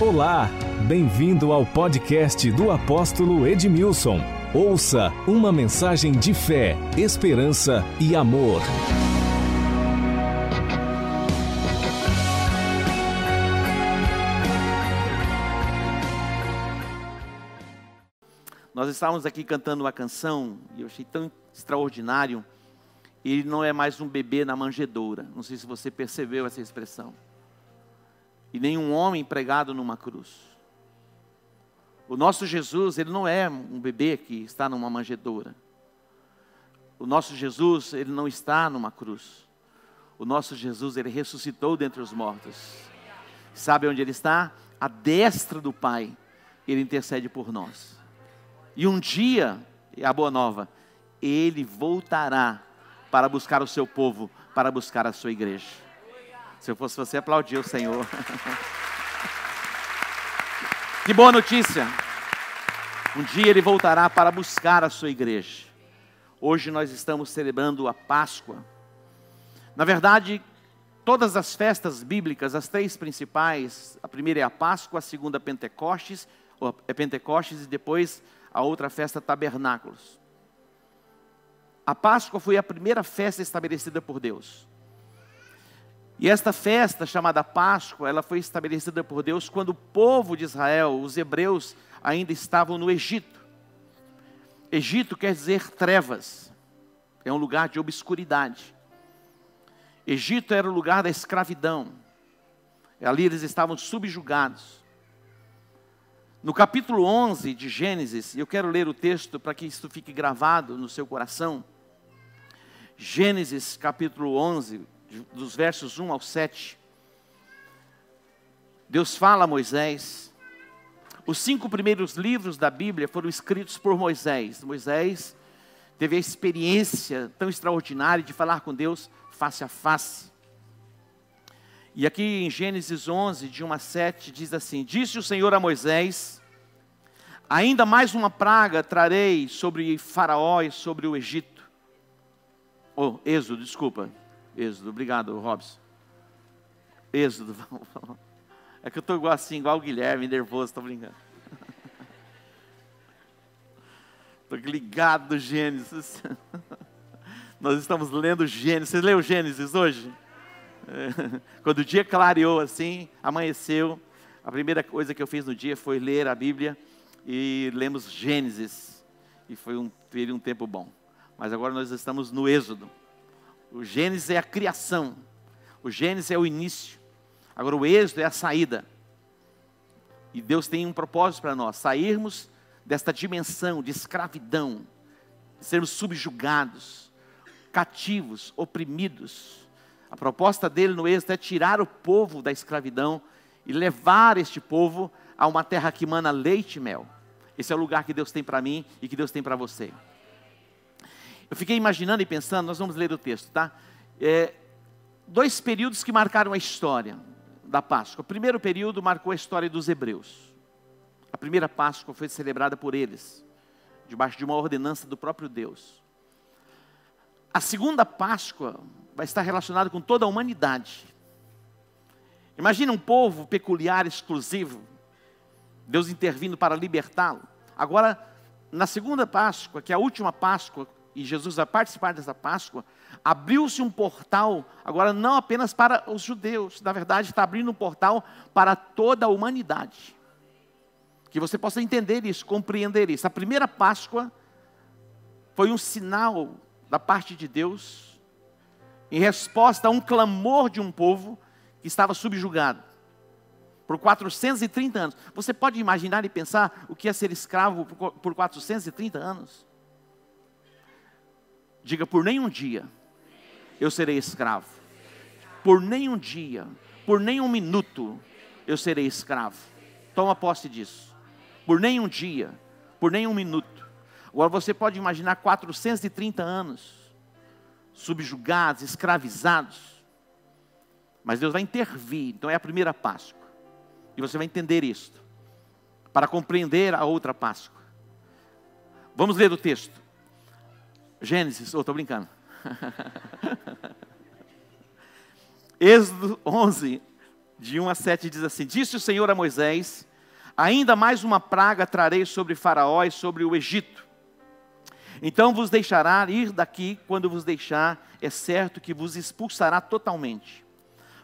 Olá, bem-vindo ao podcast do Apóstolo Edmilson. Ouça uma mensagem de fé, esperança e amor. Nós estávamos aqui cantando uma canção e eu achei tão extraordinário. Ele não é mais um bebê na manjedoura. Não sei se você percebeu essa expressão. E nenhum homem pregado numa cruz. O nosso Jesus, ele não é um bebê que está numa manjedoura. O nosso Jesus, ele não está numa cruz. O nosso Jesus, ele ressuscitou dentre os mortos. Sabe onde ele está? À destra do Pai. Ele intercede por nós. E um dia, a boa nova, ele voltará para buscar o seu povo, para buscar a sua igreja. Se eu fosse você, aplaudir o Senhor. Que boa notícia! Um dia ele voltará para buscar a sua igreja. Hoje nós estamos celebrando a Páscoa. Na verdade, todas as festas bíblicas, as três principais, a primeira é a Páscoa, a segunda é Pentecostes, e depois a outra festa Tabernáculos. A Páscoa foi a primeira festa estabelecida por Deus. E esta festa, chamada Páscoa, ela foi estabelecida por Deus quando o povo de Israel, os hebreus, ainda estavam no Egito. Egito quer dizer trevas, é um lugar de obscuridade. Egito era o lugar da escravidão, ali eles estavam subjugados. No capítulo 11 de Gênesis, eu quero ler o texto para que isso fique gravado no seu coração. Gênesis capítulo 11, dos versos 1 ao 7. Deus fala a Moisés. Os 5 primeiros livros da Bíblia foram escritos por Moisés. Moisés teve a experiência tão extraordinária de falar com Deus face a face. E aqui em Gênesis 11, de 1 a 7, diz assim: Disse o Senhor a Moisés: ainda mais uma praga trarei sobre Faraó e sobre o Egito. Êxodo, obrigado, Robson. Êxodo, é que eu estou igual o Guilherme, nervoso, estou brincando. Estou ligado no Gênesis. Nós estamos lendo Gênesis. Vocês leram Gênesis hoje? Quando o dia clareou assim, amanheceu, a primeira coisa que eu fiz no dia foi ler a Bíblia e lemos Gênesis. E foi um tempo bom. Mas agora nós estamos no Êxodo. O Gênesis é a criação. O Gênesis é o início. Agora o Êxodo é a saída. E Deus tem um propósito para nós. Sairmos desta dimensão de escravidão. Sermos subjugados. Cativos, oprimidos. A proposta dele no Êxodo é tirar o povo da escravidão. E levar este povo a uma terra que mana leite e mel. Esse é o lugar que Deus tem para mim e que Deus tem para você. Eu fiquei imaginando e pensando, nós vamos ler o texto, tá? 2 períodos que marcaram a história da Páscoa. O primeiro período marcou a história dos hebreus. A primeira Páscoa foi celebrada por eles, debaixo de uma ordenança do próprio Deus. A segunda Páscoa vai estar relacionada com toda a humanidade. Imagina um povo peculiar, exclusivo, Deus intervindo para libertá-lo. Agora, na segunda Páscoa, que é a última Páscoa, e Jesus vai participar dessa Páscoa, abriu-se um portal, agora não apenas para os judeus, na verdade está abrindo um portal para toda a humanidade. Que você possa entender isso, compreender isso. A primeira Páscoa foi um sinal da parte de Deus, em resposta a um clamor de um povo que estava subjugado por 430 anos. Você pode imaginar e pensar o que é ser escravo por 430 anos? Diga, por nenhum dia eu serei escravo. Por nenhum dia, por nenhum minuto eu serei escravo. Toma posse disso. Por nenhum dia, por nenhum minuto. Agora você pode imaginar 430 anos, subjugados, escravizados. Mas Deus vai intervir, então é a primeira Páscoa. E você vai entender isto, para compreender a outra Páscoa. Vamos ler o texto. Gênesis, estou brincando. Êxodo 11, de 1 a 7 diz assim: disse o Senhor a Moisés, ainda mais uma praga trarei sobre Faraó e sobre o Egito. Então vos deixará ir daqui, quando vos deixar, é certo que vos expulsará totalmente.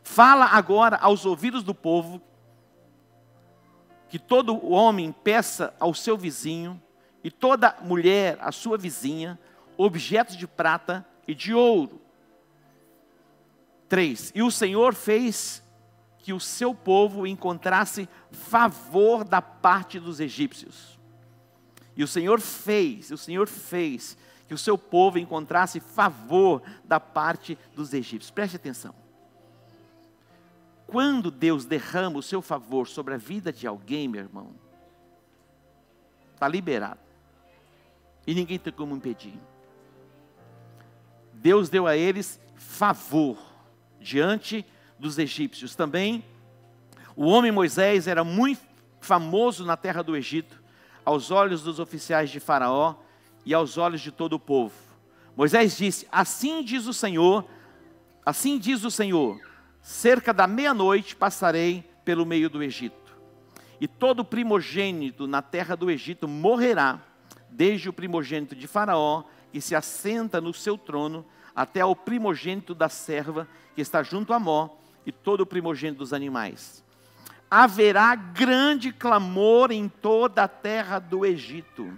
Fala agora aos ouvidos do povo, que todo homem peça ao seu vizinho, e toda mulher à sua vizinha, objetos de prata e de ouro. 3. E o Senhor fez que o seu povo encontrasse favor da parte dos egípcios. E o Senhor fez que o seu povo encontrasse favor da parte dos egípcios. Preste atenção. Quando Deus derrama o seu favor sobre a vida de alguém, meu irmão, está liberado. E ninguém tem como impedir. Deus deu a eles favor diante dos egípcios. Também, o homem Moisés era muito famoso na terra do Egito, aos olhos dos oficiais de Faraó e aos olhos de todo o povo. Moisés disse: assim diz o Senhor, cerca da meia-noite passarei pelo meio do Egito, e todo primogênito na terra do Egito morrerá, desde o primogênito de Faraó, que se assenta no seu trono, até ao primogênito da serva, que está junto a Mó, e todo o primogênito dos animais. Haverá grande clamor em toda a terra do Egito,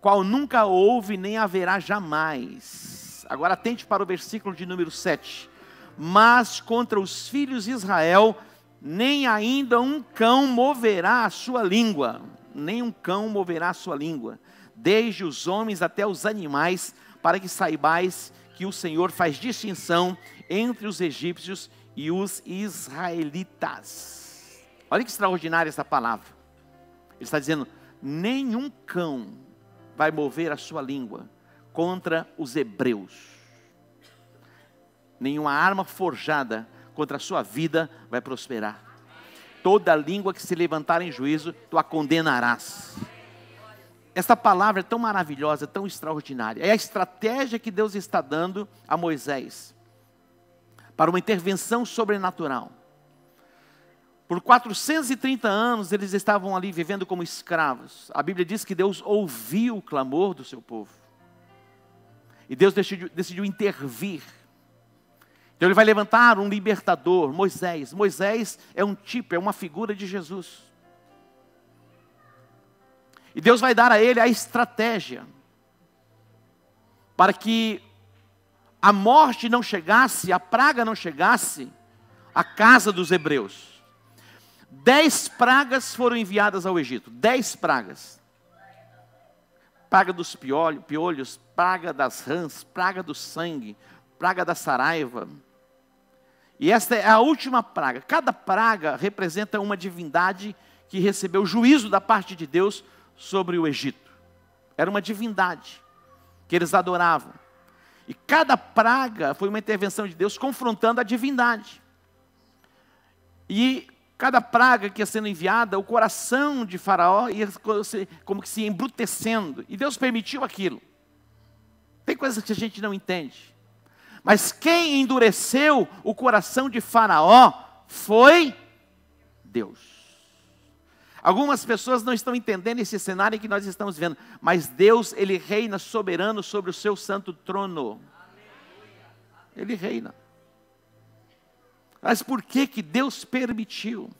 qual nunca houve nem haverá jamais. Agora atente para o versículo de número 7. Mas contra os filhos de Israel, nem ainda um cão moverá a sua língua, nem um cão moverá a sua língua, desde os homens até os animais, para que saibais que o Senhor faz distinção entre os egípcios e os israelitas. Olha que extraordinária essa palavra. Ele está dizendo: nenhum cão vai mover a sua língua contra os hebreus. Nenhuma arma forjada contra a sua vida vai prosperar. Toda língua que se levantar em juízo, tu a condenarás. Essa palavra é tão maravilhosa, tão extraordinária. É a estratégia que Deus está dando a Moisés para uma intervenção sobrenatural. Por 430 anos eles estavam ali vivendo como escravos. A Bíblia diz que Deus ouviu o clamor do seu povo. E Deus decidiu intervir. Então ele vai levantar um libertador, Moisés. Moisés é um tipo, é uma figura de Jesus. E Deus vai dar a ele a estratégia para que a morte não chegasse, a praga não chegasse à casa dos hebreus. 10 pragas foram enviadas ao Egito, 10 pragas. Praga dos piolhos, praga das rãs, praga do sangue, praga da saraiva. E esta é a última praga. Cada praga representa uma divindade que recebeu juízo da parte de Deus sobre o Egito. Era uma divindade que eles adoravam. E cada praga foi uma intervenção de Deus confrontando a divindade. E cada praga que ia sendo enviada, o coração de Faraó ia como que se embrutecendo. E Deus permitiu aquilo. Tem coisas que a gente não entende. Mas quem endureceu o coração de Faraó foi Deus. Algumas pessoas não estão entendendo esse cenário que nós estamos vendo. Mas Deus, Ele reina soberano sobre o seu santo trono. Ele reina. Mas por que que Deus permitiu?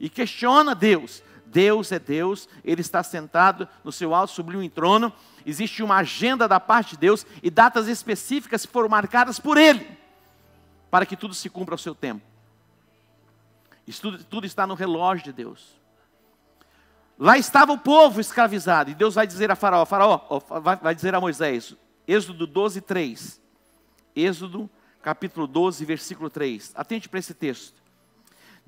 E questiona Deus. Deus é Deus, Ele está sentado no seu alto sublime trono. Existe uma agenda da parte de Deus e datas específicas foram marcadas por Ele, para que tudo se cumpra ao seu tempo. Isso tudo está no relógio de Deus. Lá estava o povo escravizado, e Deus vai dizer a Moisés, Êxodo 12, 3. Êxodo capítulo 12, versículo 3. Atente para esse texto.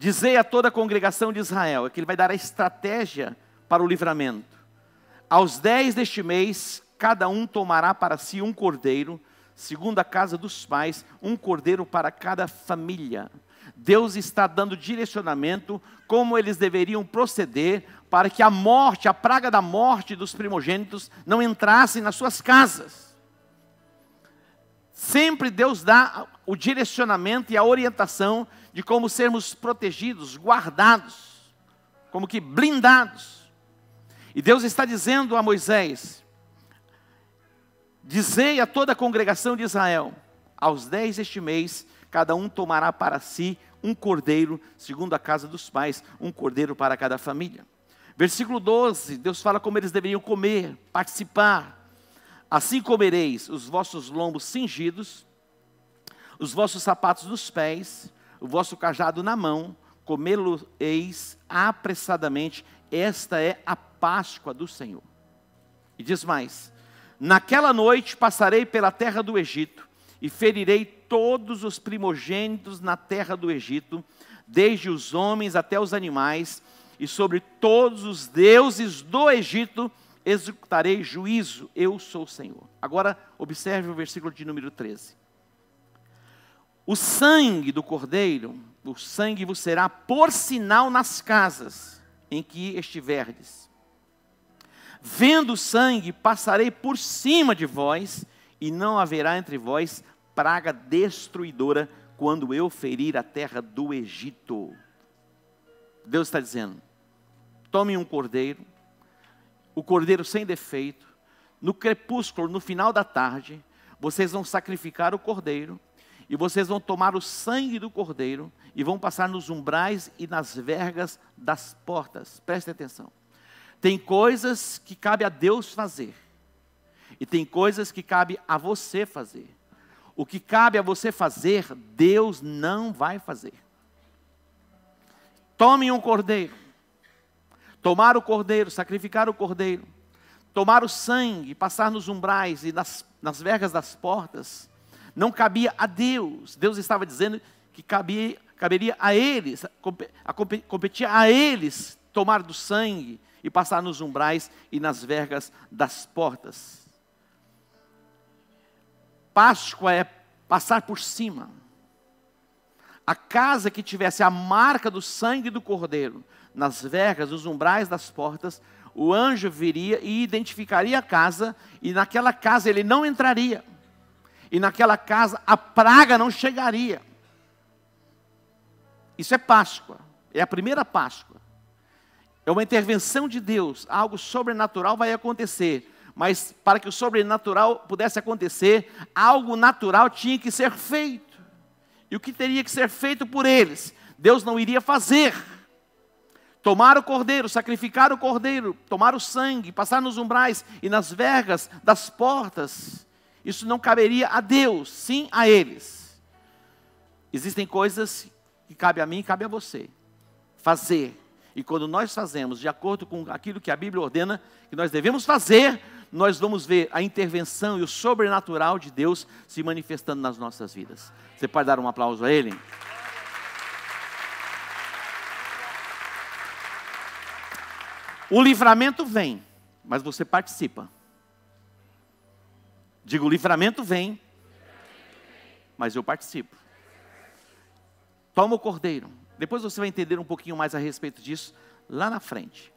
Dizei a toda a congregação de Israel, é que ele vai dar a estratégia para o livramento. Aos 10 deste mês, cada um tomará para si um cordeiro, segundo a casa dos pais, um cordeiro para cada família. Deus está dando direcionamento, como eles deveriam proceder, para que a morte, a praga da morte dos primogênitos, não entrasse nas suas casas. Sempre Deus dá o direcionamento e a orientação de como sermos protegidos, guardados, como que blindados. E Deus está dizendo a Moisés: dizei a toda a congregação de Israel, aos 10 deste mês, cada um tomará para si um cordeiro, segundo a casa dos pais, um cordeiro para cada família. Versículo 12, Deus fala como eles deveriam comer, participar. Assim comereis os vossos lombos cingidos, os vossos sapatos nos pés, o vosso cajado na mão, comê-lo-eis apressadamente, esta é a Páscoa do Senhor. E diz mais: naquela noite passarei pela terra do Egito, e ferirei todos os primogênitos na terra do Egito, desde os homens até os animais, e sobre todos os deuses do Egito executarei juízo, eu sou o Senhor. Agora observe o versículo de número 13. O sangue do cordeiro, o sangue vos será por sinal nas casas em que estiverdes. Vendo o sangue, passarei por cima de vós, e não haverá entre vós praga destruidora, quando eu ferir a terra do Egito. Deus está dizendo: tome um cordeiro, o cordeiro sem defeito, no crepúsculo, no final da tarde, vocês vão sacrificar o cordeiro, e vocês vão tomar o sangue do cordeiro, e vão passar nos umbrais e nas vergas das portas. Preste atenção. Tem coisas que cabe a Deus fazer, e tem coisas que cabe a você fazer. O que cabe a você fazer, Deus não vai fazer. Tome um cordeiro. Tomar o cordeiro, sacrificar o cordeiro, tomar o sangue, passar nos umbrais e nas vergas das portas, não cabia a Deus. Deus estava dizendo que caberia a eles, competia a eles tomar do sangue e passar nos umbrais e nas vergas das portas. Páscoa é passar por cima. A casa que tivesse a marca do sangue do cordeiro, nas vergas, nos umbrais das portas, o anjo viria e identificaria a casa, e naquela casa ele não entraria. E naquela casa a praga não chegaria. Isso é Páscoa, é a primeira Páscoa. É uma intervenção de Deus, algo sobrenatural vai acontecer. Mas para que o sobrenatural pudesse acontecer, algo natural tinha que ser feito. E o que teria que ser feito por eles? Deus não iria fazer. Tomar o cordeiro, sacrificar o cordeiro, tomar o sangue, passar nos umbrais e nas vergas das portas. Isso não caberia a Deus, sim a eles. Existem coisas que cabe a mim e cabe a você fazer. E quando nós fazemos de acordo com aquilo que a Bíblia ordena, que nós devemos fazer, nós vamos ver a intervenção e o sobrenatural de Deus se manifestando nas nossas vidas. Você pode dar um aplauso a Ele? O livramento vem, mas você participa. Digo, o livramento vem, mas eu participo. Toma o cordeiro. Depois você vai entender um pouquinho mais a respeito disso lá na frente.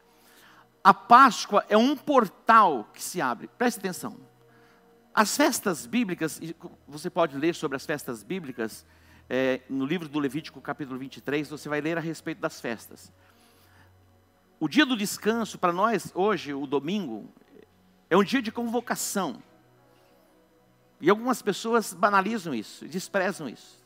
A Páscoa é um portal que se abre. Preste atenção. As festas bíblicas, você pode ler sobre as festas bíblicas, no livro do Levítico, capítulo 23, você vai ler a respeito das festas. O dia do descanso, para nós, hoje, o domingo, é um dia de convocação. E algumas pessoas banalizam isso, desprezam isso.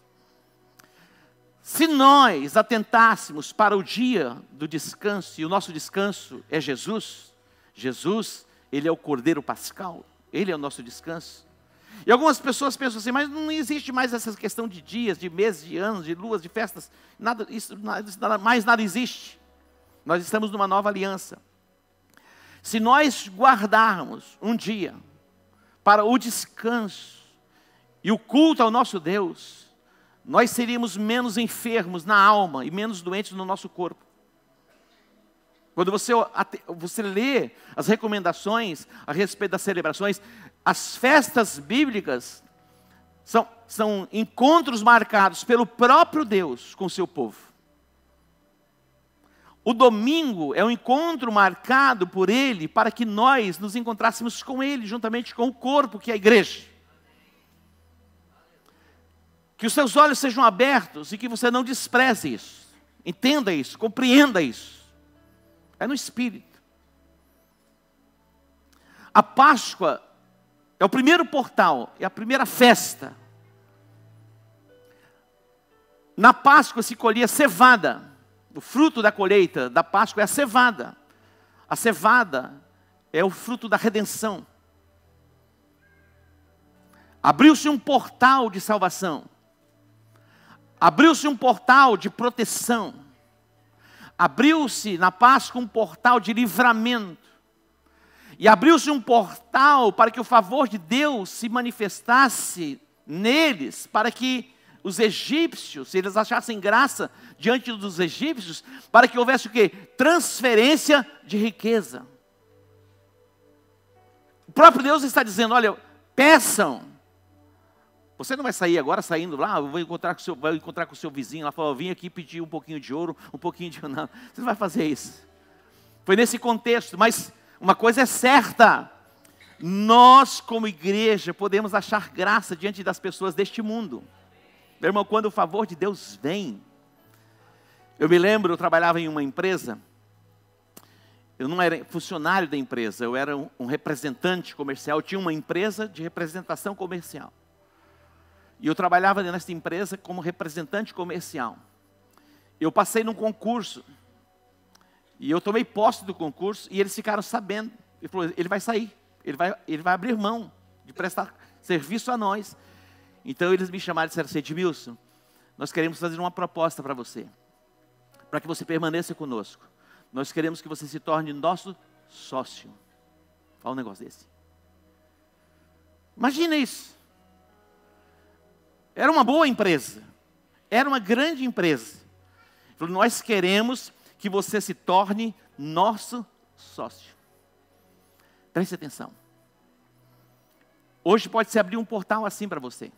Se nós atentássemos para o dia do descanso, e o nosso descanso é Jesus, Jesus, Ele é o Cordeiro Pascal, Ele é o nosso descanso. E algumas pessoas pensam assim: mas não existe mais essa questão de dias, de meses, de anos, de luas, de festas, nada, isso, mais nada existe. Nós estamos numa nova aliança. Se nós guardarmos um dia para o descanso e o culto ao nosso Deus, nós seríamos menos enfermos na alma e menos doentes no nosso corpo. Quando você lê as recomendações a respeito das celebrações, as festas bíblicas são encontros marcados pelo próprio Deus com o seu povo. O domingo é um encontro marcado por Ele para que nós nos encontrássemos com Ele, juntamente com o corpo que é a igreja. Que os seus olhos sejam abertos e que você não despreze isso. Entenda isso, compreenda isso. É no Espírito. A Páscoa é o primeiro portal, é a primeira festa. Na Páscoa se colhia cevada. O fruto da colheita da Páscoa é a cevada. A cevada é o fruto da redenção. Abriu-se um portal de salvação. Abriu-se um portal de proteção. Abriu-se na Páscoa um portal de livramento. E abriu-se um portal para que o favor de Deus se manifestasse neles, para que os egípcios, se eles achassem graça diante dos egípcios, para que houvesse o quê? Transferência de riqueza. O próprio Deus está dizendo, olha, peçam. Você não vai sair agora saindo lá, vai encontrar com o seu vizinho lá, falar, vim aqui pedir um pouquinho de ouro, um pouquinho de... Não, você não vai fazer isso. Foi nesse contexto, mas uma coisa é certa. Nós, como igreja, podemos achar graça diante das pessoas deste mundo. Meu irmão, quando o favor de Deus vem... Eu me lembro, eu trabalhava em uma empresa. Eu não era funcionário da empresa, eu era um representante comercial. Eu tinha uma empresa de representação comercial. E eu trabalhava nessa empresa como representante comercial. Eu passei num concurso. E eu tomei posse do concurso e eles ficaram sabendo. Ele falou, ele vai sair, ele vai abrir mão de prestar serviço a nós. Então eles me chamaram e disseram assim, Edmilson, nós queremos fazer uma proposta para você, para que você permaneça conosco. Nós queremos que você se torne nosso sócio. Fala um negócio desse. Imagina isso. Era uma boa empresa. Era uma grande empresa. Falou, nós queremos que você se torne nosso sócio. Preste atenção. Hoje pode se abrir um portal assim para você.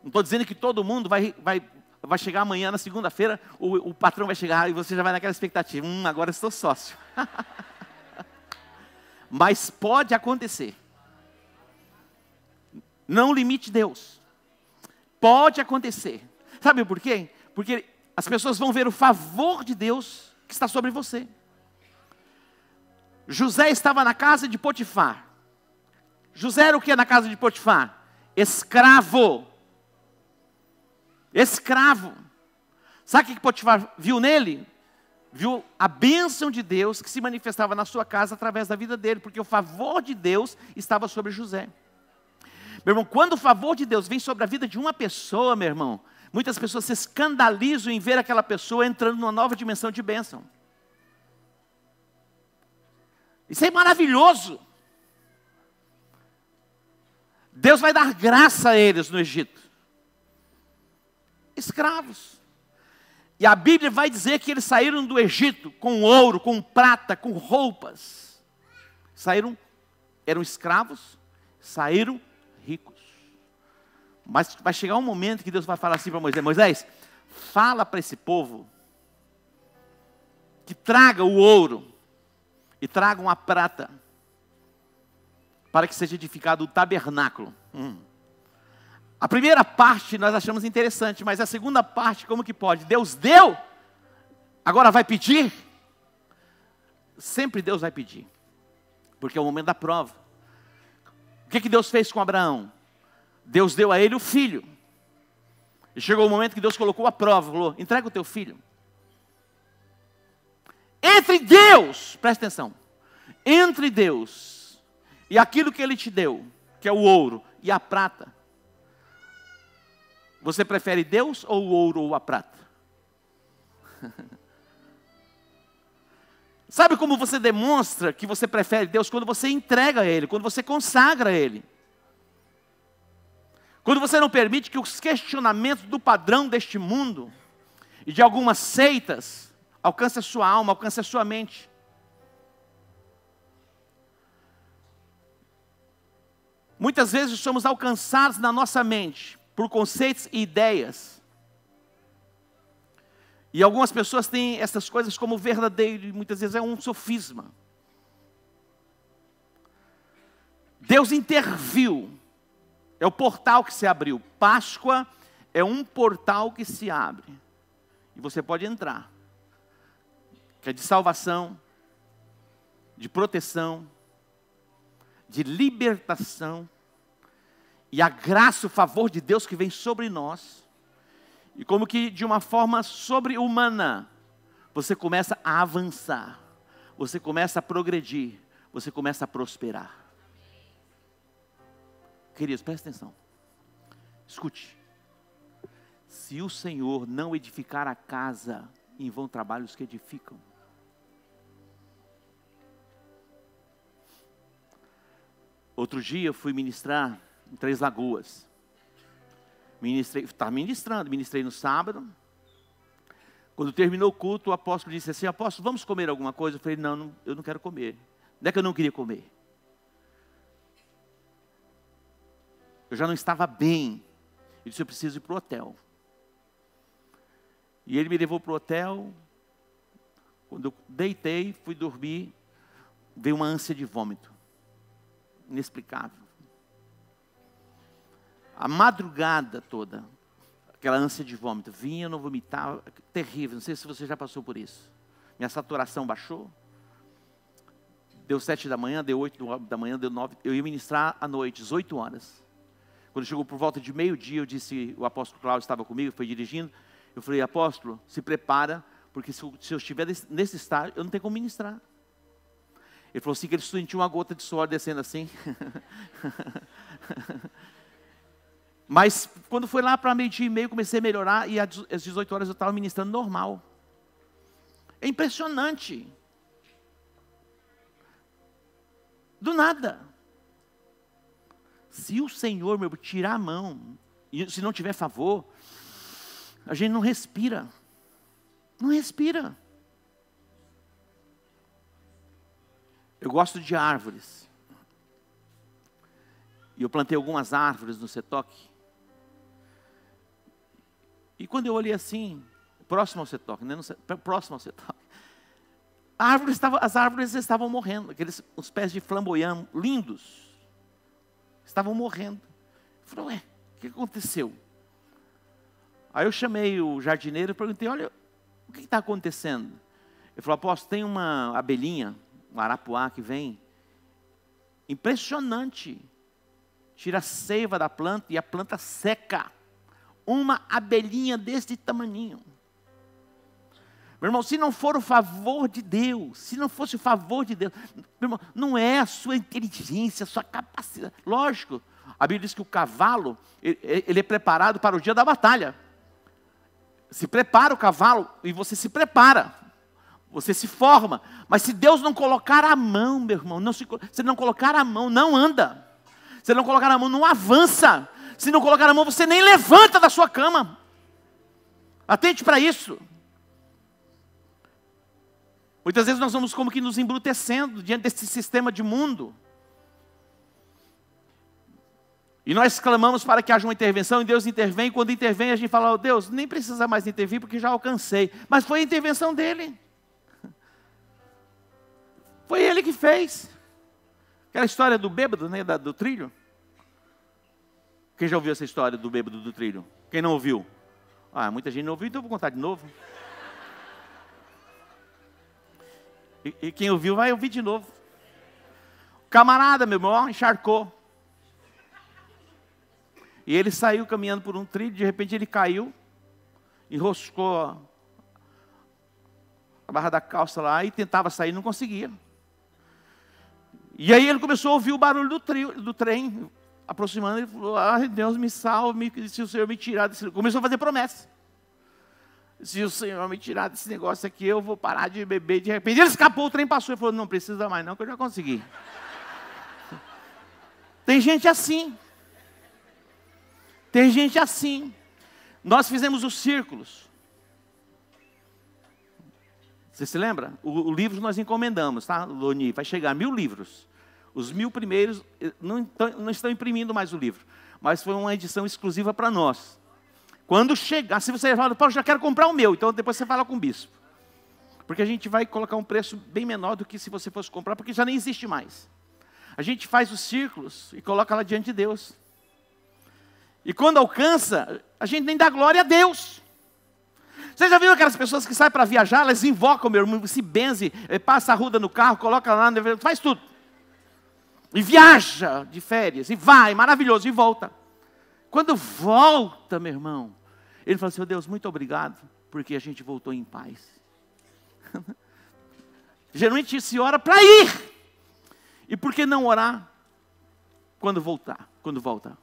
Não estou dizendo que todo mundo vai chegar amanhã, na segunda-feira, o patrão vai chegar e você já vai naquela expectativa. Agora estou sócio. Mas pode acontecer. Não limite Deus. Pode acontecer. Sabe por quê? Porque as pessoas vão ver o favor de Deus que está sobre você. José estava na casa de Potifar. José era o que na casa de Potifar? Escravo. Escravo. Sabe o que Potifar viu nele? Viu a bênção de Deus que se manifestava na sua casa através da vida dele, porque o favor de Deus estava sobre José. Meu irmão, quando o favor de Deus vem sobre a vida de uma pessoa, meu irmão, muitas pessoas se escandalizam em ver aquela pessoa entrando numa nova dimensão de bênção. Isso é maravilhoso. Deus vai dar graça a eles no Egito. Escravos. E a Bíblia vai dizer que eles saíram do Egito com ouro, com prata, com roupas. Saíram, eram escravos, saíram ricos. Mas vai chegar um momento que Deus vai falar assim para Moisés, Moisés, fala para esse povo que traga o ouro e tragam a prata, para que seja edificado o tabernáculo. A primeira parte nós achamos interessante, mas a segunda parte, como que pode? Deus deu, agora vai pedir? Sempre Deus vai pedir, porque é o momento da prova. O que Deus fez com Abraão? Deus deu a ele o filho. E chegou o momento que Deus colocou a prova, falou, entrega o teu filho. Entre Deus, presta atenção, entre Deus e aquilo que Ele te deu, que é o ouro e a prata, você prefere Deus ou o ouro ou a prata? Sabe como você demonstra que você prefere Deus? Quando você entrega a Ele, quando você consagra a Ele. Quando você não permite que os questionamentos do padrão deste mundo e de algumas seitas alcance a sua alma, alcance a sua mente. Muitas vezes somos alcançados na nossa mente por conceitos e ideias. E algumas pessoas têm essas coisas como verdadeiro, e muitas vezes é um sofisma. Deus interviu É o portal que se abriu. Páscoa é um portal que se abre. E você pode entrar. Que é de salvação, de proteção, de libertação. E a graça, o favor de Deus que vem sobre nós. E como que de uma forma sobre-humana, você começa a avançar. Você começa a progredir. Você começa a prosperar. Queridos, presta atenção. Escute. Se o Senhor não edificar a casa, em vão trabalhos que edificam. Outro dia eu fui ministrar em Três Lagoas. Ministrei no sábado. Quando terminou o culto, o apóstolo disse assim: apóstolo, vamos comer alguma coisa? Eu falei: não, eu não quero comer. Não é que eu não queria comer. Eu já não estava bem. Eu disse: eu preciso ir para o hotel. E ele me levou para o hotel. Quando eu deitei, fui dormir, veio uma ânsia de vômito. Inexplicável. A madrugada toda, aquela ânsia de vômito. Vinha, não vomitava, terrível. Não sei se você já passou por isso. Minha saturação baixou. Deu 7 da manhã, deu 8 da manhã, deu 9. Eu ia ministrar à noite, às 8 horas. Quando chegou por volta de meio-dia, eu disse, o apóstolo Cláudio estava comigo, foi dirigindo. Eu falei: apóstolo, se prepara, porque se eu estiver nesse estágio, eu não tenho como ministrar. Ele falou assim, que ele sentiu uma gota de suor descendo assim. Mas quando foi lá para meio-dia e meio, comecei a melhorar, e às 18 horas eu estava ministrando normal. É impressionante. Do nada. Se o Senhor, meu, tirar a mão, e se não tiver favor, a gente não respira. Não respira. Eu gosto de árvores. E eu plantei algumas árvores no Setoc. E quando eu olhei assim, próximo ao Setoc, né? Próximo ao Setoc, as árvores estavam morrendo. Aqueles os pés de flamboyant lindos estavam morrendo. Eu falei: ué, o que aconteceu? Aí eu chamei o jardineiro e perguntei: olha, o que está acontecendo? Ele falou: apóstolo, tem uma abelhinha, um arapuá que vem, impressionante, tira a seiva da planta e a planta seca. Uma abelhinha desse tamaninho. Meu irmão, se não for o favor de Deus, se não fosse o favor de Deus, meu irmão, não é a sua inteligência, a sua capacidade. Lógico, a Bíblia diz que o cavalo, ele é preparado para o dia da batalha. Se prepara o cavalo e você se prepara. Você se forma. Mas se Deus não colocar a mão, meu irmão, se não colocar a mão, não anda. Se não colocar a mão, não avança. Se não colocar a mão, você nem levanta da sua cama. Atente para isso. Muitas vezes nós vamos como que nos embrutecendo diante desse sistema de mundo. E nós clamamos para que haja uma intervenção, e Deus intervém. Quando intervém, a gente fala: oh, Deus, nem precisa mais intervir, porque já alcancei. Mas foi a intervenção dele. Foi ele que fez. Aquela história do bêbado, né, do trilho. Quem já ouviu essa história do bêbado do trilho? Quem não ouviu? Ah, muita gente não ouviu, então eu vou contar de novo. E quem ouviu vai ouvir de novo. Camarada, meu irmão, encharcou. E ele saiu caminhando por um trilho, de repente ele caiu, enroscou a barra da calça lá e tentava sair, não conseguia. E aí ele começou a ouvir o barulho do trem aproximando. Ele falou: ai, Deus, me salve, se o Senhor me tirar desse negócio. Começou a fazer promessa. Se o Senhor me tirar desse negócio aqui, eu vou parar de beber. De repente ele escapou, o trem passou. Ele falou: não precisa mais não, que eu já consegui. Tem gente assim. Tem gente assim. Nós fizemos os círculos. Você se lembra? O livro nós encomendamos, tá, Loni? Vai chegar 1000 livros. Os 1000 primeiros não estão imprimindo mais o livro. Mas foi uma edição exclusiva para nós. Quando chegar, se você fala: Paulo, já quero comprar o meu. Então depois você fala com o bispo. Porque a gente vai colocar um preço bem menor do que se você fosse comprar, porque já nem existe mais. A gente faz os círculos e coloca lá diante de Deus. E quando alcança, a gente nem dá glória a Deus. Você já viu aquelas pessoas que saem para viajar, elas invocam, meu irmão, se benze, passa a ruda no carro, coloca lá, faz tudo. E viaja de férias, e vai, maravilhoso, e volta. Quando volta, meu irmão, ele fala assim, oh Deus, muito obrigado, porque a gente voltou em paz. Geralmente se ora para ir. E por que não orar quando voltar? Quando voltar.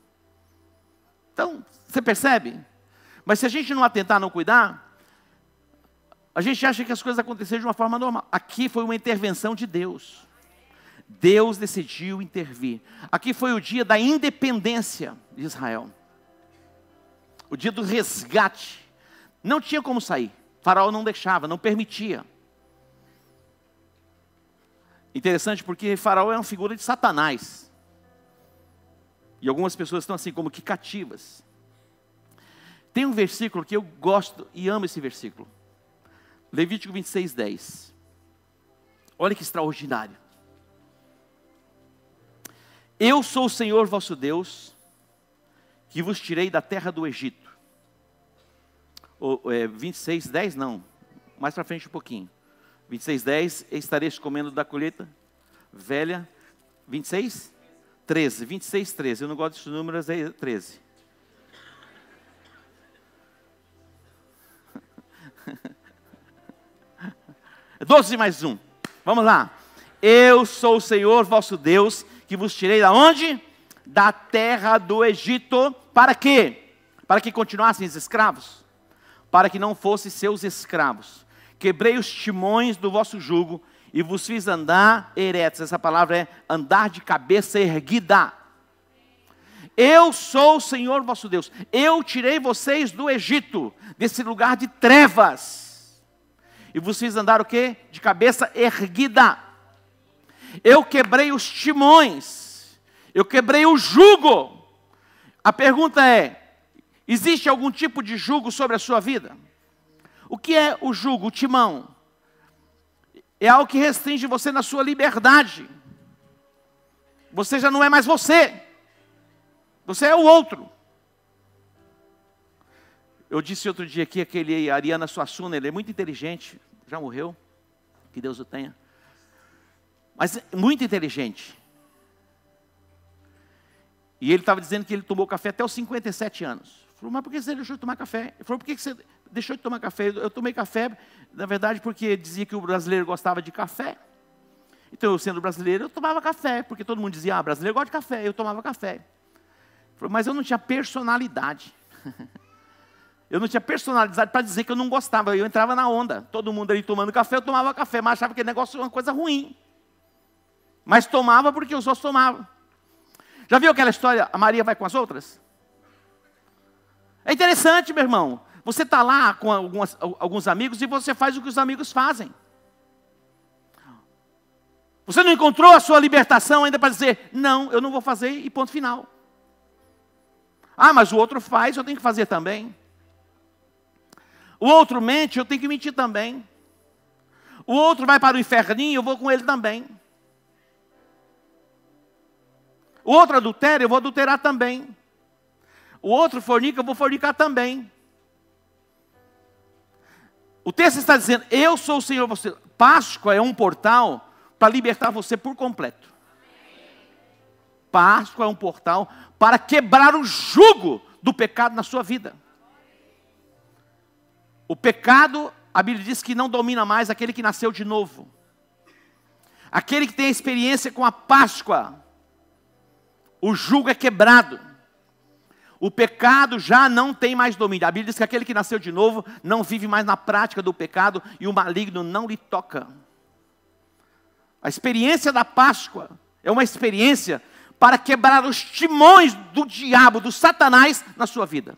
Então, você percebe? Mas se a gente não atentar, não cuidar, a gente acha que as coisas aconteceram de uma forma normal. Aqui foi uma intervenção de Deus. Deus decidiu intervir. Aqui foi o dia da independência de Israel. O dia do resgate. Não tinha como sair. O faraó não deixava, não permitia. Interessante porque faraó é uma figura de Satanás. E algumas pessoas estão assim, como que cativas. Tem um versículo que eu gosto e amo esse versículo. Levítico 26, 10. Olha que extraordinário. Eu sou o Senhor vosso Deus, que vos tirei da terra do Egito. 26, 10 não. Mais para frente um pouquinho. 26, 10. Estareis comendo da colheita velha. 26? 13, 26, 13. Eu não gosto desses números, é 13. É 12 mais um. Vamos lá. Eu sou o Senhor vosso Deus, que vos tirei da onde? Da terra do Egito. Para quê? Para que continuassem escravos? Para que não fossem seus escravos. Quebrei os timões do vosso jugo, e vos fiz andar eretos. Essa palavra é andar de cabeça erguida. Eu sou o Senhor vosso Deus. Eu tirei vocês do Egito, desse lugar de trevas. E vos fiz andar o quê? De cabeça erguida. Eu quebrei os timões. Eu quebrei o jugo. A pergunta é, existe algum tipo de jugo sobre a sua vida? O que é o jugo, o timão? É algo que restringe você na sua liberdade. Você já não é mais você. Você é o outro. Eu disse outro dia aqui, aquele Arianna Suassuna, ele é muito inteligente. Já morreu. Que Deus o tenha. Mas muito inteligente. E ele estava dizendo que ele tomou café até os 57 anos. Falou, mas por que você deixou de tomar café? Ele falou, por que você deixou de tomar café? Eu tomei café, na verdade, porque dizia que o brasileiro gostava de café. Então, eu sendo brasileiro, eu tomava café, porque todo mundo dizia, ah, brasileiro gosta de café, eu tomava café. Ele falou, mas eu não tinha personalidade. Eu não tinha personalidade para dizer que eu não gostava, eu entrava na onda. Todo mundo ali tomando café, eu tomava café, mas achava que aquele negócio era uma coisa ruim. Mas tomava porque os outros tomavam. Já viu aquela história, a Maria vai com as outras? É interessante, meu irmão. Você está lá com alguns amigos e você faz o que os amigos fazem. Você não encontrou a sua libertação ainda para dizer, não, eu não vou fazer e ponto final. Ah, mas o outro faz, eu tenho que fazer também. O outro mente, eu tenho que mentir também. O outro vai para o inferninho, eu vou com ele também. O outro adultera, eu vou adulterar também. O outro fornica, eu vou fornicar também. O texto está dizendo, eu sou o Senhor vosso Deus. Páscoa é um portal para libertar você por completo. Páscoa é um portal para quebrar o jugo do pecado na sua vida. O pecado, a Bíblia diz que não domina mais aquele que nasceu de novo. Aquele que tem experiência com a Páscoa, o jugo é quebrado. O pecado já não tem mais domínio. A Bíblia diz que aquele que nasceu de novo não vive mais na prática do pecado e o maligno não lhe toca. A experiência da Páscoa é uma experiência para quebrar os timões do diabo, do Satanás na sua vida.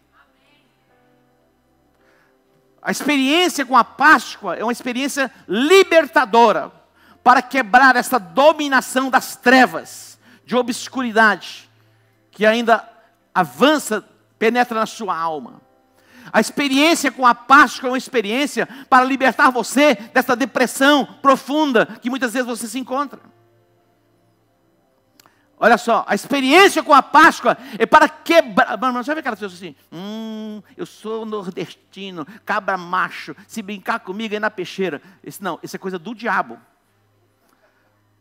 A experiência com a Páscoa é uma experiência libertadora para quebrar essa dominação das trevas, de obscuridade, que ainda avança, penetra na sua alma. A experiência com a Páscoa é uma experiência para libertar você dessa depressão profunda que muitas vezes você se encontra. Olha só, a experiência com a Páscoa é para quebrar... Mas você vê aquelas pessoas assim, eu sou nordestino, cabra macho, se brincar comigo é na peixeira. Esse, não, isso é coisa do diabo.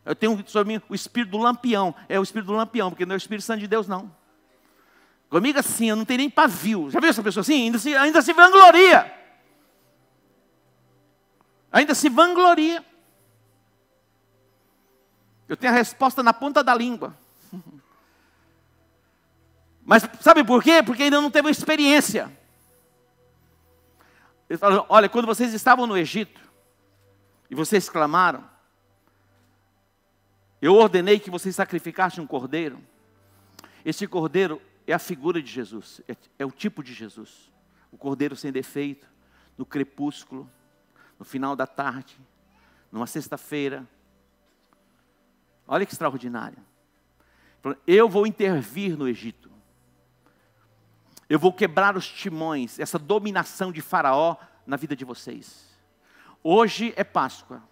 Eu tenho sobre mim o espírito do lampião, é o espírito do lampião, porque não é o Espírito Santo de Deus, não. Comigo assim, eu não tenho nem pavio. Já viu essa pessoa assim? Ainda se vangloria. Ainda se vangloria. Eu tenho a resposta na ponta da língua. Mas sabe por quê? Porque ainda não teve uma experiência. Eles falaram, olha, quando vocês estavam no Egito, e vocês clamaram, eu ordenei que vocês sacrificassem um cordeiro. Esse cordeiro é a figura de Jesus, é o tipo de Jesus. O cordeiro sem defeito, no crepúsculo, no final da tarde, numa sexta-feira. Olha que extraordinário. Eu vou intervir no Egito. Eu vou quebrar os timões, essa dominação de Faraó na vida de vocês. Hoje é Páscoa.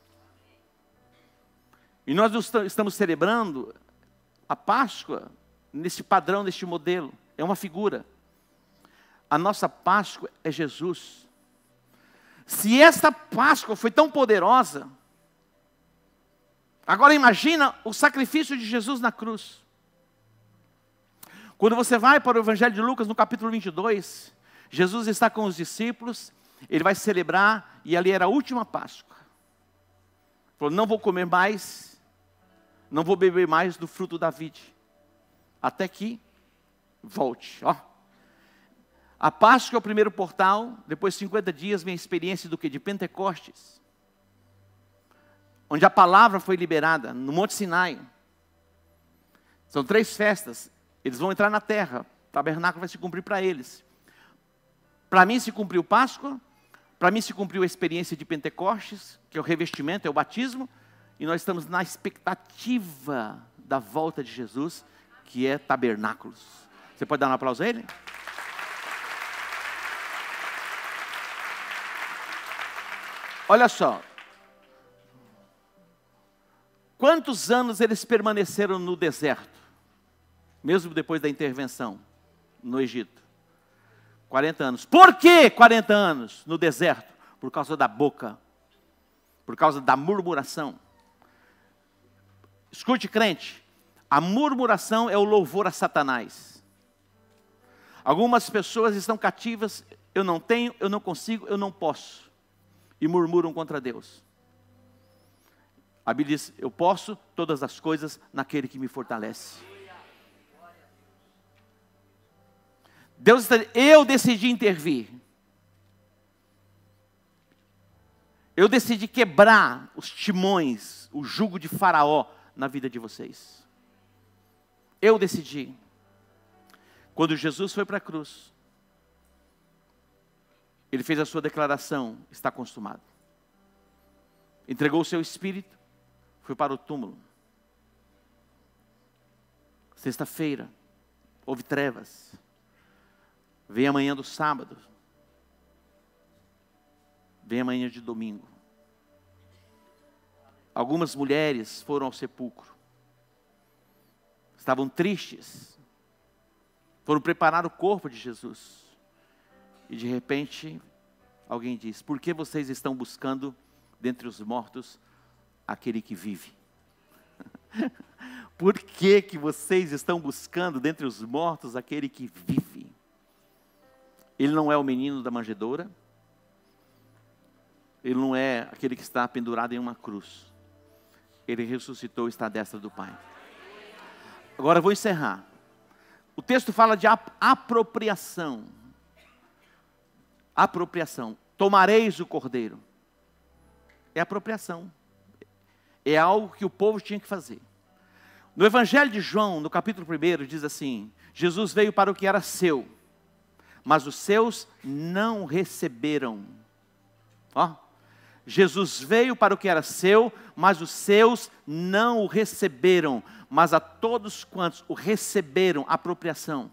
E nós estamos celebrando a Páscoa nesse padrão, neste modelo. É uma figura. A nossa Páscoa é Jesus. Se essa Páscoa foi tão poderosa... Agora imagina o sacrifício de Jesus na cruz. Quando você vai para o Evangelho de Lucas, no capítulo 22, Jesus está com os discípulos, ele vai celebrar, e ali era a última Páscoa. Ele falou, não vou comer mais, não vou beber mais do fruto da vide, até que volte. Ó. A Páscoa é o primeiro portal, depois de 50 dias vem a experiência do quê? De Pentecostes. Onde a palavra foi liberada, no Monte Sinai. São 3 festas. Eles vão entrar na terra. O tabernáculo vai se cumprir para eles. Para mim se cumpriu Páscoa. Para mim se cumpriu a experiência de Pentecostes, que é o revestimento, é o batismo. E nós estamos na expectativa da volta de Jesus, que é tabernáculos. Você pode dar um aplauso a ele? Olha só. Quantos anos eles permaneceram no deserto? Mesmo depois da intervenção no Egito. 40 anos. Por que 40 anos no deserto? Por causa da boca. Por causa da murmuração. Escute, crente. A murmuração é o louvor a Satanás. Algumas pessoas estão cativas. Eu não tenho, eu não consigo, eu não posso. E murmuram contra Deus. A Bíblia diz, eu posso todas as coisas naquele que me fortalece. Deus está dizendo, eu decidi intervir. Eu decidi quebrar os timões, o jugo de Faraó na vida de vocês. Eu decidi. Quando Jesus foi para a cruz, ele fez a sua declaração, está consumado. Entregou o seu espírito. Fui para o túmulo. Sexta-feira, houve trevas. Vem a manhã do sábado. Vem a manhã de domingo. Algumas mulheres foram ao sepulcro. Estavam tristes. Foram preparar o corpo de Jesus. E de repente, alguém diz, por que vocês estão buscando dentre os mortos aquele que vive? Por que que vocês estão buscando dentre os mortos aquele que vive? Ele não é o menino da manjedoura. Ele não é aquele que está pendurado em uma cruz. Ele ressuscitou e está à destra do Pai. Agora eu vou encerrar. O texto fala de apropriação. Apropriação. Tomareis o cordeiro. É apropriação. É algo que o povo tinha que fazer. No Evangelho de João, no capítulo 1, diz assim, Jesus veio para o que era seu, mas os seus não receberam. Ó, Jesus veio para o que era seu, mas os seus não o receberam. Mas a todos quantos o receberam, apropriação,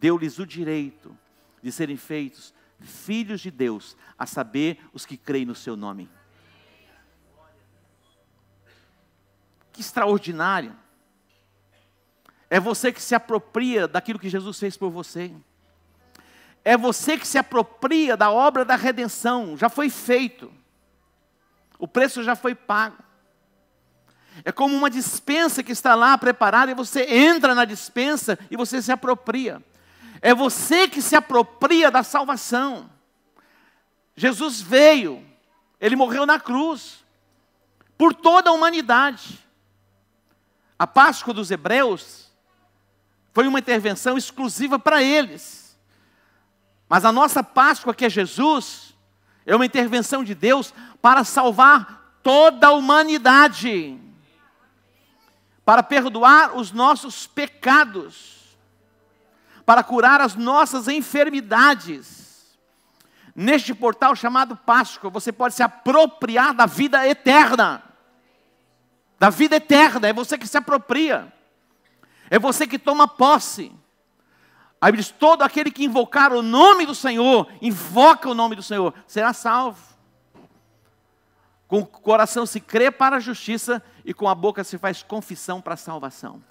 deu-lhes o direito de serem feitos filhos de Deus, a saber, os que creem no seu nome. Que extraordinário. É você que se apropria daquilo que Jesus fez por você. É você que se apropria da obra da redenção. Já foi feito. O preço já foi pago. É como uma dispensa que está lá preparada e você entra na dispensa e você se apropria. É você que se apropria da salvação. Jesus veio. Ele morreu na cruz. Por toda a humanidade. A Páscoa dos Hebreus foi uma intervenção exclusiva para eles. Mas a nossa Páscoa, que é Jesus, é uma intervenção de Deus para salvar toda a humanidade. Para perdoar os nossos pecados. Para curar as nossas enfermidades. Neste portal chamado Páscoa, você pode se apropriar da vida eterna. Da vida eterna, é você que se apropria. É você que toma posse. Aí diz, todo aquele que invocar o nome do Senhor, invoca o nome do Senhor, será salvo. Com o coração se crê para a justiça e com a boca se faz confissão para a salvação.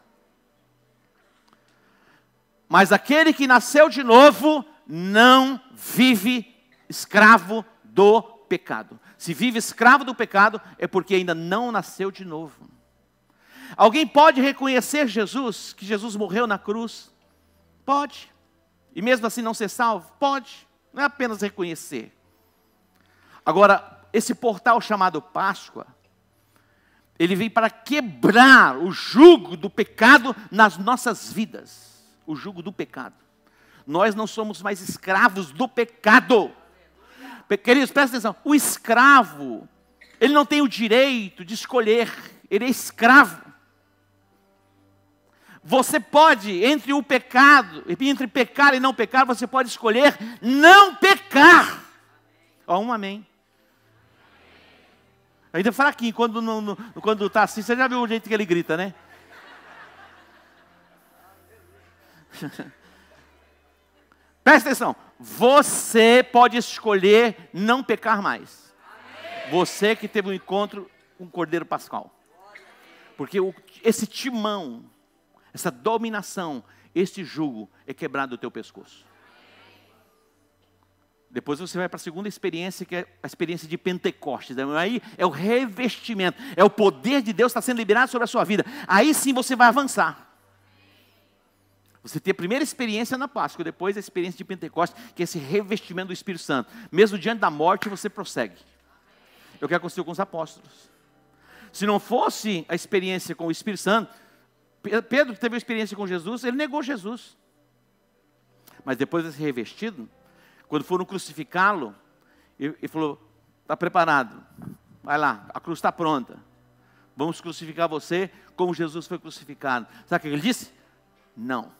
Mas aquele que nasceu de novo, não vive escravo do pecado. Se vive escravo do pecado, é porque ainda não nasceu de novo. Alguém pode reconhecer Jesus, que Jesus morreu na cruz? Pode. E mesmo assim não ser salvo? Pode. Não é apenas reconhecer. Agora, esse portal chamado Páscoa, ele vem para quebrar o jugo do pecado nas nossas vidas. O jugo do pecado. Nós não somos mais escravos do pecado. Queridos, prestem atenção, o escravo, ele não tem o direito de escolher, ele é escravo. Você pode, entre o pecado, entre pecar e não pecar, você pode escolher não pecar. Ó, um amém. Ainda é fraquinho, quando está assim, você já viu o jeito que ele grita, né? Presta atenção. Você pode escolher não pecar mais. Amém. Você que teve um encontro com o Cordeiro Pascal. Porque esse timão, essa dominação, esse jugo é quebrado do teu pescoço. Depois você vai para a segunda experiência, que é a experiência de Pentecostes. Aí é o revestimento, é o poder de Deus que está sendo liberado sobre a sua vida. Aí sim você vai avançar. Você tem a primeira experiência na Páscoa, depois a experiência de Pentecostes, que é esse revestimento do Espírito Santo. Mesmo diante da morte, você prossegue. É o que aconteceu com os apóstolos. Se não fosse a experiência com o Espírito Santo, Pedro teve uma experiência com Jesus, ele negou Jesus. Mas depois desse revestido, quando foram crucificá-lo, ele falou, está preparado, vai lá, a cruz está pronta. Vamos crucificar você como Jesus foi crucificado. Sabe o que ele disse? Não.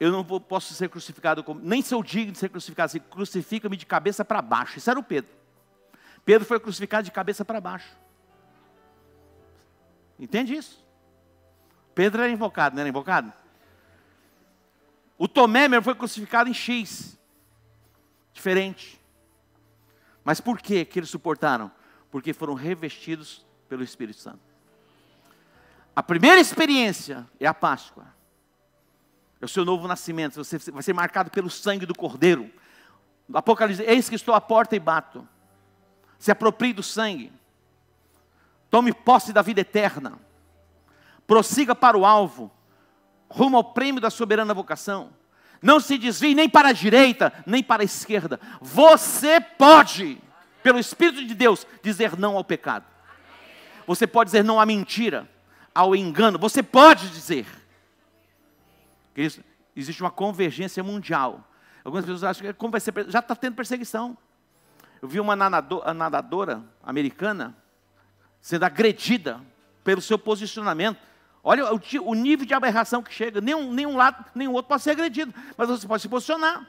Eu não posso ser crucificado, nem sou digno de ser crucificado assim, crucifica-me de cabeça para baixo. Isso era o Pedro. Pedro foi crucificado de cabeça para baixo. Entende isso? Pedro era invocado, não era invocado? O Tomé mesmo foi crucificado em X. Diferente. Mas por que que eles suportaram? Porque foram revestidos pelo Espírito Santo. A primeira experiência é a Páscoa. É o seu novo nascimento, você vai ser marcado pelo sangue do Cordeiro. No Apocalipse, eis que estou à porta e bato. Se aproprie do sangue. Tome posse da vida eterna. Prossiga para o alvo. Rumo ao prêmio da soberana vocação. Não se desvie nem para a direita, nem para a esquerda. Você pode, pelo Espírito de Deus, dizer não ao pecado. Você pode dizer não à mentira, ao engano. Você pode dizer... Existe uma convergência mundial. Algumas pessoas acham que como vai ser, já está tendo perseguição. Eu vi uma nadadora americana sendo agredida pelo seu posicionamento. Olha o nível de aberração que chega. Nenhum lado, nenhum outro pode ser agredido. Mas você pode se posicionar.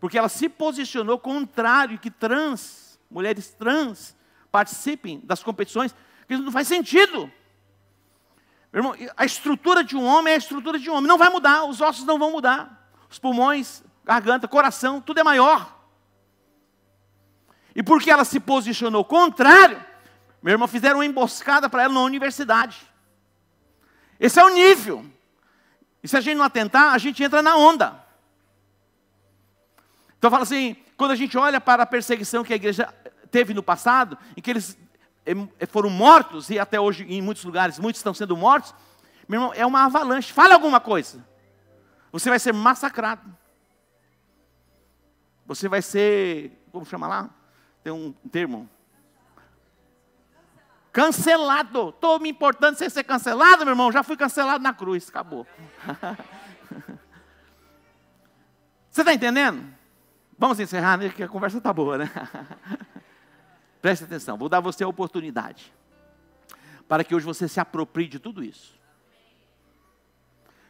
Porque ela se posicionou contrário que trans, mulheres trans, participem das competições. Isso não faz sentido. Irmão, a estrutura de um homem é a estrutura de um homem. Não vai mudar, os ossos não vão mudar. Os pulmões, garganta, coração, tudo é maior. E porque ela se posicionou contrário, meu irmão, fizeram uma emboscada para ela na universidade. Esse é o nível. E se a gente não atentar, a gente entra na onda. Então fala assim, quando a gente olha para a perseguição que a igreja teve no passado, em que eles foram mortos, e até hoje em muitos lugares, muitos estão sendo mortos, meu irmão, é uma avalanche. Fala alguma coisa, você vai ser massacrado. Você vai ser, como chama lá? Tem um termo. Cancelado. Estou me importando sem ser cancelado, meu irmão. Já fui cancelado na cruz. Acabou. Você está entendendo? Vamos encerrar, né? Que a conversa está boa, né? Preste atenção. Vou dar a você a oportunidade. Para que hoje você se aproprie de tudo isso.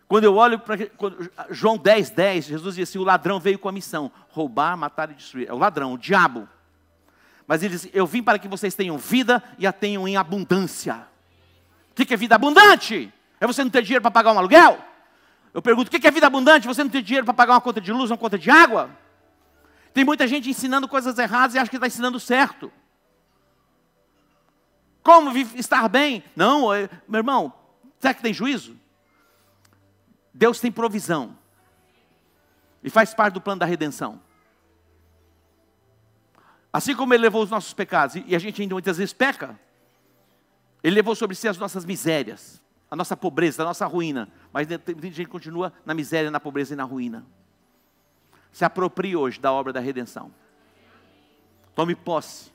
Quando eu olho para João 10:10, Jesus disse, o ladrão veio com a missão, roubar, matar e destruir. É o ladrão, o diabo. Mas ele disse, eu vim para que vocês tenham vida e a tenham em abundância. O que é vida abundante? É você não ter dinheiro para pagar um aluguel? Eu pergunto, o que é vida abundante? Você não ter dinheiro para pagar uma conta de luz, uma conta de água? Tem muita gente ensinando coisas erradas e acha que está ensinando certo. Como estar bem? Não, meu irmão, será que tem juízo? Deus tem provisão. E faz parte do plano da redenção. Assim como Ele levou os nossos pecados, e a gente ainda muitas vezes peca, Ele levou sobre si as nossas misérias, a nossa pobreza, a nossa ruína. Mas a gente continua na miséria, na pobreza e na ruína. Se aproprie hoje da obra da redenção. Tome posse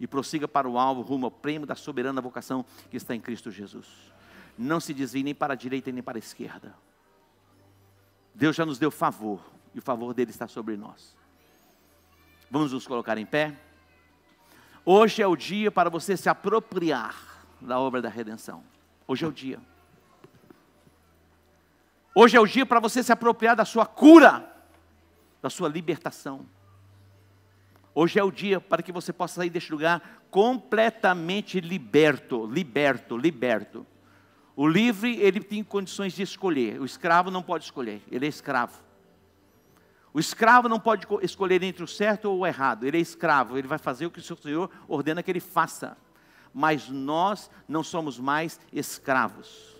e prossiga para o alvo, rumo ao prêmio da soberana vocação que está em Cristo Jesus. Não se desvie nem para a direita nem para a esquerda. Deus já nos deu favor, e o favor dele está sobre nós. Vamos nos colocar em pé. Hoje é o dia para você se apropriar da obra da redenção. Hoje é o dia. Hoje é o dia para você se apropriar da sua cura, da sua libertação. Hoje é o dia para que você possa sair deste lugar completamente liberto, liberto, liberto. O livre, ele tem condições de escolher. O escravo não pode escolher, ele é escravo. O escravo não pode escolher entre o certo ou o errado. Ele é escravo, ele vai fazer o que o seu Senhor ordena que ele faça. Mas nós não somos mais escravos.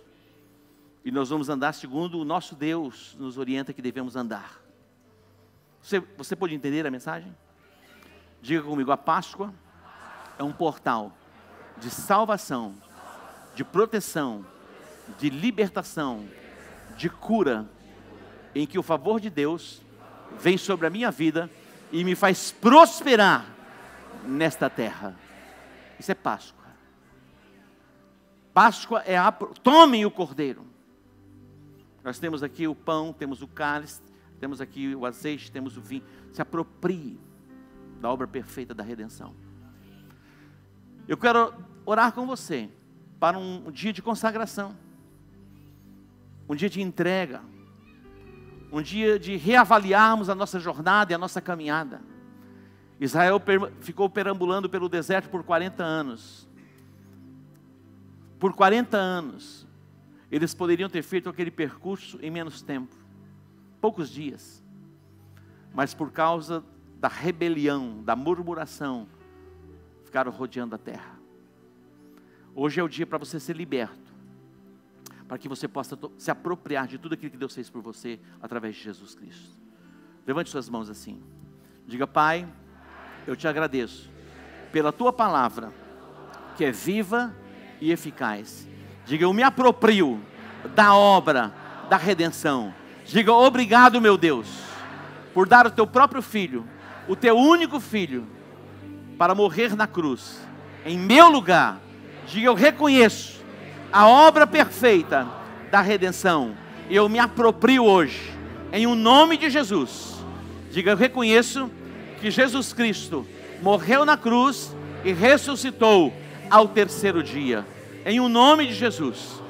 E nós vamos andar segundo o nosso Deus nos orienta que devemos andar. Você pode entender a mensagem? Diga comigo, a Páscoa é um portal de salvação, de proteção, de libertação, de cura, em que o favor de Deus vem sobre a minha vida e me faz prosperar nesta terra. Isso é Páscoa. Páscoa é tomem o cordeiro. Nós temos aqui o pão, temos o cálice, temos aqui o azeite, temos o vinho. Se aproprie da obra perfeita da redenção. Eu quero orar com você para um dia de consagração, um dia de entrega, um dia de reavaliarmos a nossa jornada e a nossa caminhada. Israel ficou perambulando pelo deserto por 40 anos. Por 40 anos, eles poderiam ter feito aquele percurso em menos tempo, poucos dias. Mas por causa da rebelião, da murmuração, ficaram rodeando a terra. Hoje é o dia para você ser liberto, para que você possa se apropriar de tudo aquilo que Deus fez por você, através de Jesus Cristo. Levante suas mãos assim, diga, Pai, eu te agradeço pela Tua Palavra, que é viva e eficaz. Diga, eu me aproprio da obra, da redenção. Diga, obrigado, meu Deus, por dar o Teu próprio Filho, o Teu único Filho, para morrer na cruz, em meu lugar. Diga, eu reconheço a obra perfeita da redenção. Eu me aproprio hoje, em um nome de Jesus. Diga, eu reconheço que Jesus Cristo morreu na cruz e ressuscitou ao terceiro dia. Em um nome de Jesus.